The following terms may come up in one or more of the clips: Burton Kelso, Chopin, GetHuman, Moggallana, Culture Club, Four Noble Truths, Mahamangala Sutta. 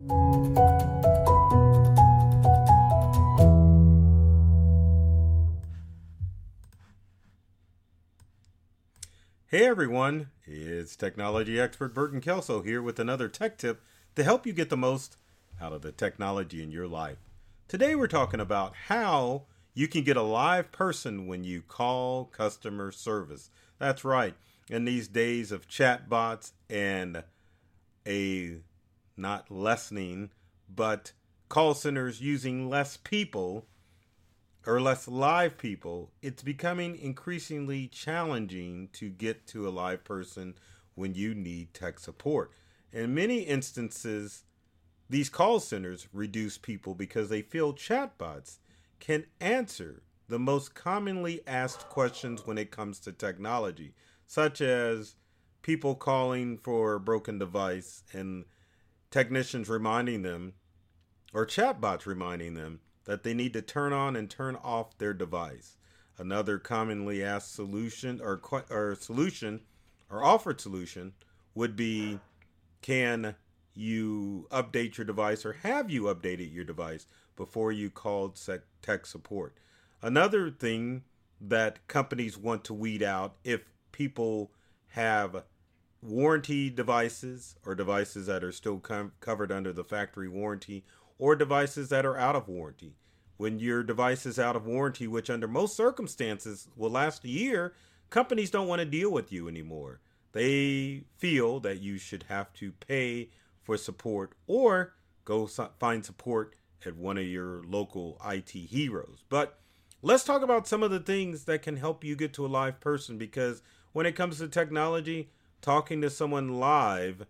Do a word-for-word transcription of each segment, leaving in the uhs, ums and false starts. Hey everyone, it's technology expert Burton Kelso here with another tech tip to help you get the most out of the technology in your life. Today we're talking about how you can get a live person when you call customer service. That's right. In these days of chatbots and a not lessening, but call centers using less people or less live people, it's becoming increasingly challenging to get to a live person when you need tech support. In many instances, these call centers reduce people because they feel chatbots can answer the most commonly asked questions when it comes to technology, such as people calling for a broken device and technicians reminding them, or chatbots reminding them, that they need to turn on and turn off their device. Another commonly asked solution or, or solution or offered solution would be, can you update your device, or have you updated your device before you called tech support? Another thing that companies want to weed out, if people have warranty devices or devices that are still com- covered under the factory warranty, or devices that are out of warranty. When your device is out of warranty, which under most circumstances will last a year, companies don't want to deal with you anymore. They feel that you should have to pay for support or go so- find support at one of your local I T heroes. But let's talk about some of the things that can help you get to a live person, because when it comes to technology, talking to someone live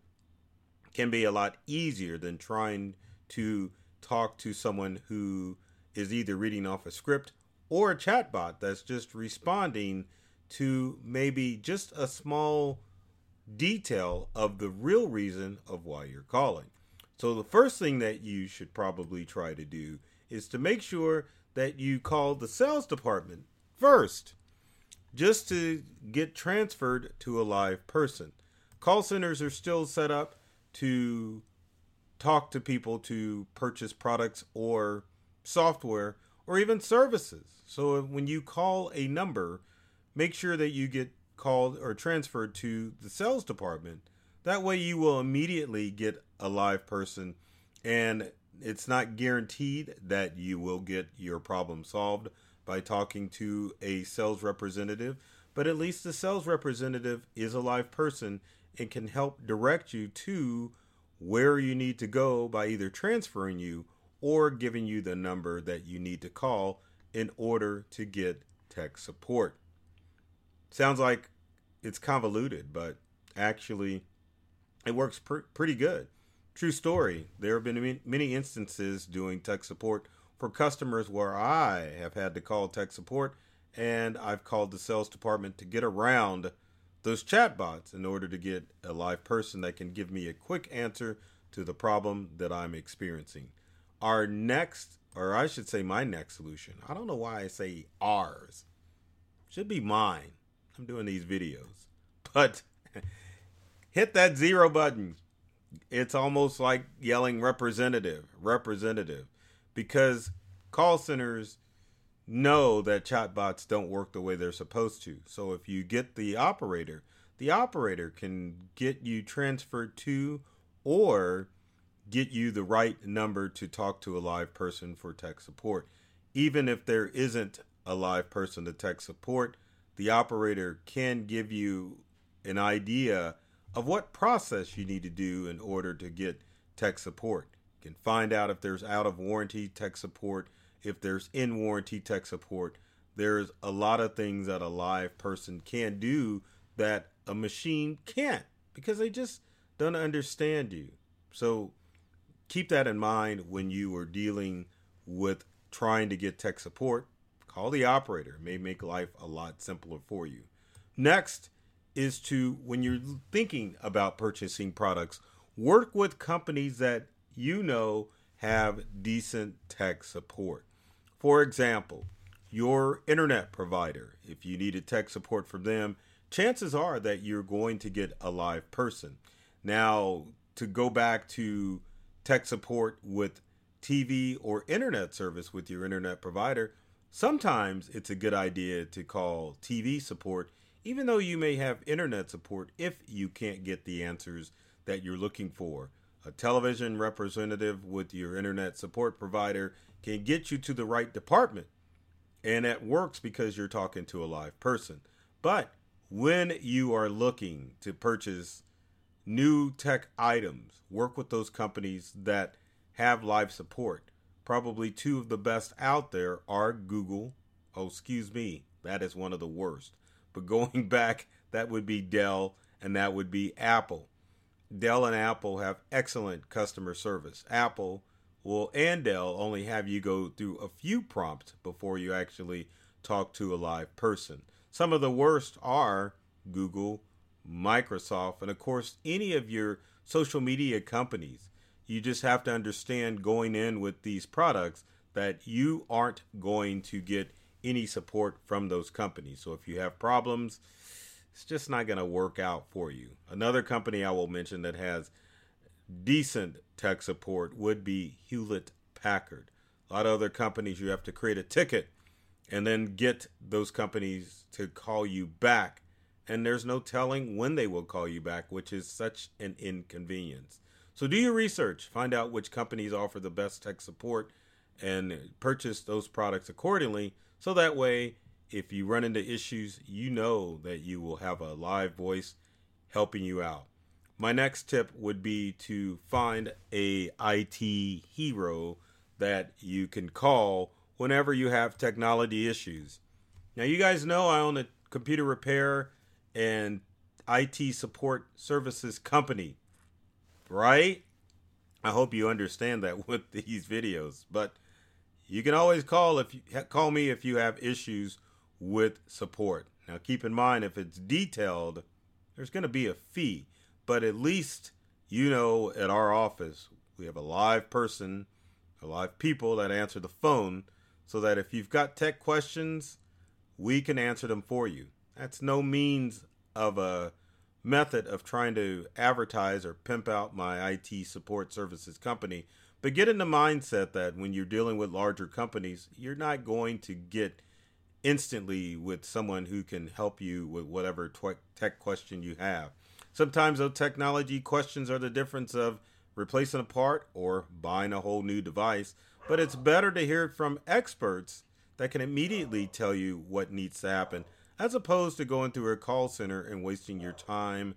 can be a lot easier than trying to talk to someone who is either reading off a script or a chatbot that's just responding to maybe just a small detail of the real reason of why you're calling. So the first thing that you should probably try to do is to make sure that you call the sales department first, just to get transferred to a live person. Call centers are still set up to talk to people to purchase products or software or even services. So when you call a number, make sure that you get called or transferred to the sales department. That way you will immediately get a live person, and it's not guaranteed that you will get your problem solved by talking to a sales representative, but at least the sales representative is a live person and can help direct you to where you need to go by either transferring you or giving you the number that you need to call in order to get tech support. Sounds like it's convoluted, but actually it works pr- pretty good. True story. There have been many instances doing tech support for customers where I have had to call tech support, and I've called the sales department to get around those chatbots in order to get a live person that can give me a quick answer to the problem that I'm experiencing. Our next, or I should say my next solution. I don't know why I say ours. Should be mine. I'm doing these videos. But hit that zero button. It's almost like yelling representative, representative. Because call centers know that chatbots don't work the way they're supposed to. So if you get the operator, the operator can get you transferred to or get you the right number to talk to a live person for tech support. Even if there isn't a live person to tech support, the operator can give you an idea of what process you need to do in order to get tech support. Can find out if there's out of warranty tech support, if there's in warranty tech support. There's a lot of things that a live person can do that a machine can't, because they just don't understand you. So keep that in mind when you are dealing with trying to get tech support. Call the operator. It may make life a lot simpler for you. Next is to, when you're thinking about purchasing products, work with companies that you know have decent tech support. For example, your internet provider. If you needed tech support from them, chances are that you're going to get a live person. Now, to go back to tech support with T V or internet service with your internet provider, sometimes it's a good idea to call T V support, even though you may have internet support if you can't get the answers that you're looking for. A television representative with your internet support provider can get you to the right department, and that works because you're talking to a live person. But when you are looking to purchase new tech items, work with those companies that have live support. Probably two of the best out there are Google. Oh, excuse me. That is one of the worst. But going back, that would be Dell and that would be Apple. Dell and Apple have excellent customer service. Apple will and Dell only have you go through a few prompts before you actually talk to a live person. Some of the worst are Google, Microsoft, and of course, any of your social media companies. You just have to understand going in with these products that you aren't going to get any support from those companies. So if you have problems, it's just not going to work out for you. Another company I will mention that has decent tech support would be Hewlett Packard. A lot of other companies, you have to create a ticket and then get those companies to call you back. And there's no telling when they will call you back, which is such an inconvenience. So do your research, find out which companies offer the best tech support and purchase those products accordingly. So that way, if you run into issues, you know that you will have a live voice helping you out. My next tip would be to find a I T hero that you can call whenever you have technology issues. Now, you guys know I own a computer repair and I T support services company, right? I hope you understand that with these videos, but you can always call if you call me if you have issues with support. Now, keep in mind, if it's detailed, there's going to be a fee, but at least, you know, at our office, we have a live person, a live people that answer the phone so that if you've got tech questions, we can answer them for you. That's no means of a method of trying to advertise or pimp out my I T support services company. But get in the mindset that when you're dealing with larger companies, you're not going to get instantly with someone who can help you with whatever tech question you have. Sometimes those technology questions are the difference of replacing a part or buying a whole new device. But it's better to hear from experts that can immediately tell you what needs to happen, as opposed to going through a call center and wasting your time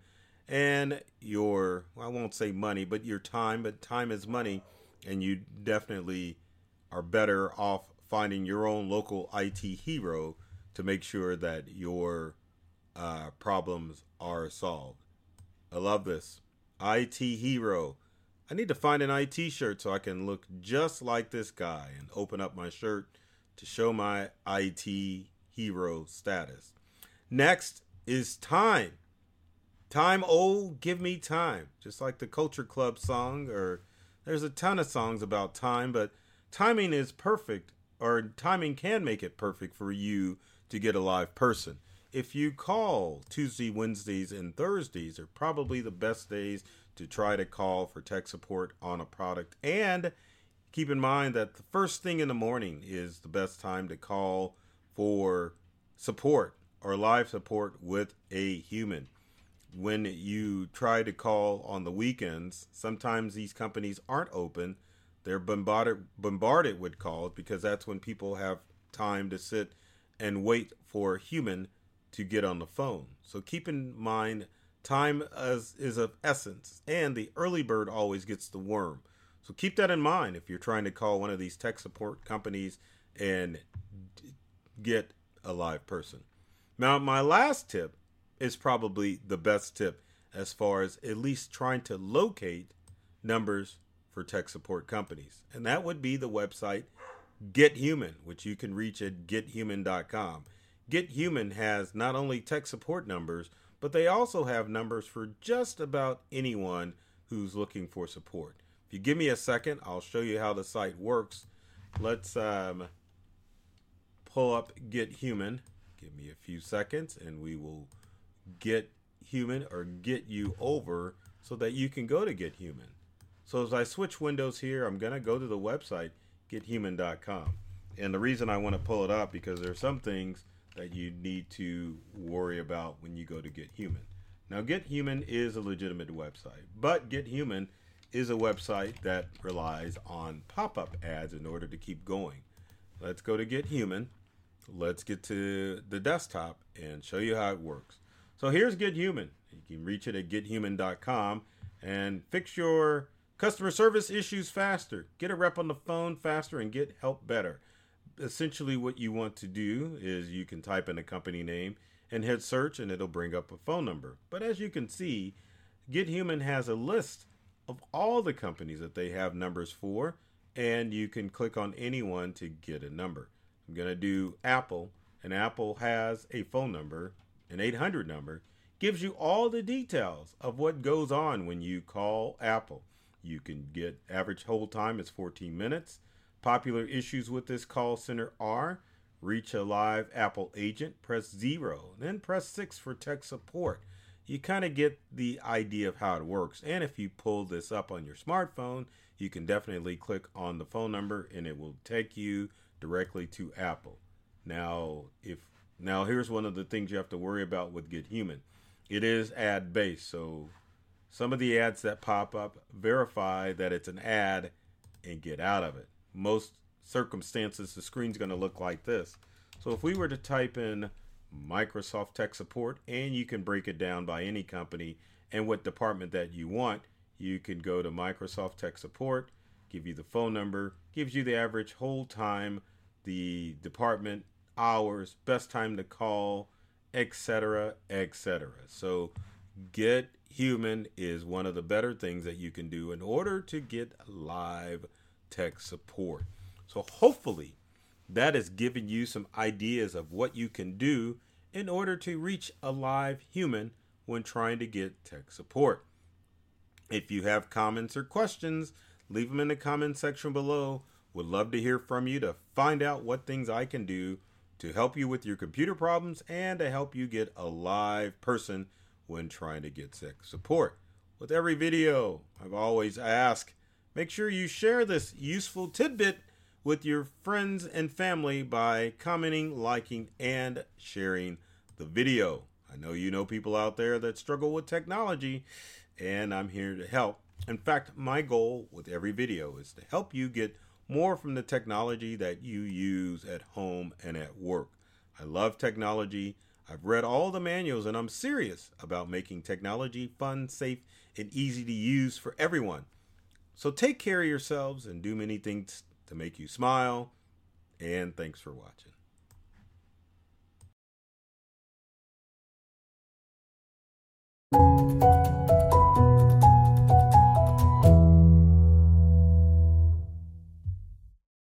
and your, well, I won't say money, but your time, but time is money. And you definitely are better off finding your own local I T hero to make sure that your uh, problems are solved. I love this. I T hero. I need to find an I T shirt so I can look just like this guy and open up my shirt to show my I T hero status. Next is time. Time, oh, give me time. Just like the Culture Club song, or there's a ton of songs about time, but timing is perfect, or timing can make it perfect for you to get a live person. If you call Tuesday, Wednesdays, and Thursdays are probably the best days to try to call for tech support on a product. And keep in mind that the first thing in the morning is the best time to call for support or live support with a human. When you try to call on the weekends, sometimes these companies aren't open. They're bombarded, bombarded with calls because that's when people have time to sit and wait for a human to get on the phone. So keep in mind, time is, is of essence, and the early bird always gets the worm. So keep that in mind if you're trying to call one of these tech support companies and d- get a live person. Now, my last tip is probably the best tip as far as at least trying to locate numbers for tech support companies. And that would be the website GetHuman, which you can reach at get human dot com. GetHuman has not only tech support numbers, but they also have numbers for just about anyone who's looking for support. You give me a second, I'll show you how the site works. Let's um, pull up GetHuman. Give me a few seconds and we will get human or get you over so that you can go to GetHuman. So as I switch windows here, I'm going to go to the website, get human dot com. And the reason I want to pull it up, because there are some things that you need to worry about when you go to GetHuman. Now, GetHuman is a legitimate website, but GetHuman is a website that relies on pop-up ads in order to keep going. Let's go to GetHuman. Let's get to the desktop and show you how it works. So here's GetHuman. You can reach it at get human dot com and fix your customer service issues faster. Get a rep on the phone faster and get help better. Essentially what you want to do is you can type in a company name and hit search and it'll bring up a phone number. But as you can see, GetHuman has a list of all the companies that they have numbers for, and you can click on anyone to get a number. I'm going to do Apple, and Apple has a phone number, an eight hundred number, gives you all the details of what goes on when you call Apple. You can get average hold time is fourteen minutes. Popular issues with this call center are reach a live Apple agent, press zero, then press six for tech support. You kind of get the idea of how it works. And if you pull this up on your smartphone, you can definitely click on the phone number and it will take you directly to Apple. Now, if now here's one of the things you have to worry about with GetHuman. It is ad-based, so some of the ads that pop up, verify that it's an ad and get out of it. Most circumstances, the screen's going to look like this. So if we were to type in Microsoft tech support, and you can break it down by any company and what department that you want, you can go to Microsoft tech support, give you the phone number, gives you the average hold time, the department, hours, best time to call, etc, etc. So GetHuman is one of the better things that you can do in order to get live tech support. So hopefully that has given you some ideas of what you can do in order to reach a live human when trying to get tech support. If you have comments or questions, leave them in the comment section below. Would love to hear from you to find out what things I can do to help you with your computer problems and to help you get a live person when trying to get tech support. With every video, I've always asked, make sure you share this useful tidbit with your friends and family by commenting, liking, and sharing the video. I know you know people out there that struggle with technology, and I'm here to help. In fact, my goal with every video is to help you get more from the technology that you use at home and at work. I love technology. I've read all the manuals, and I'm serious about making technology fun, safe, and easy to use for everyone. So take care of yourselves and do many things to make you smile, and thanks for watching.